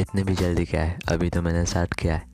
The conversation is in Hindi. इतने भी जल्दी क्या है, अभी तो मैंने स्टार्ट किया है।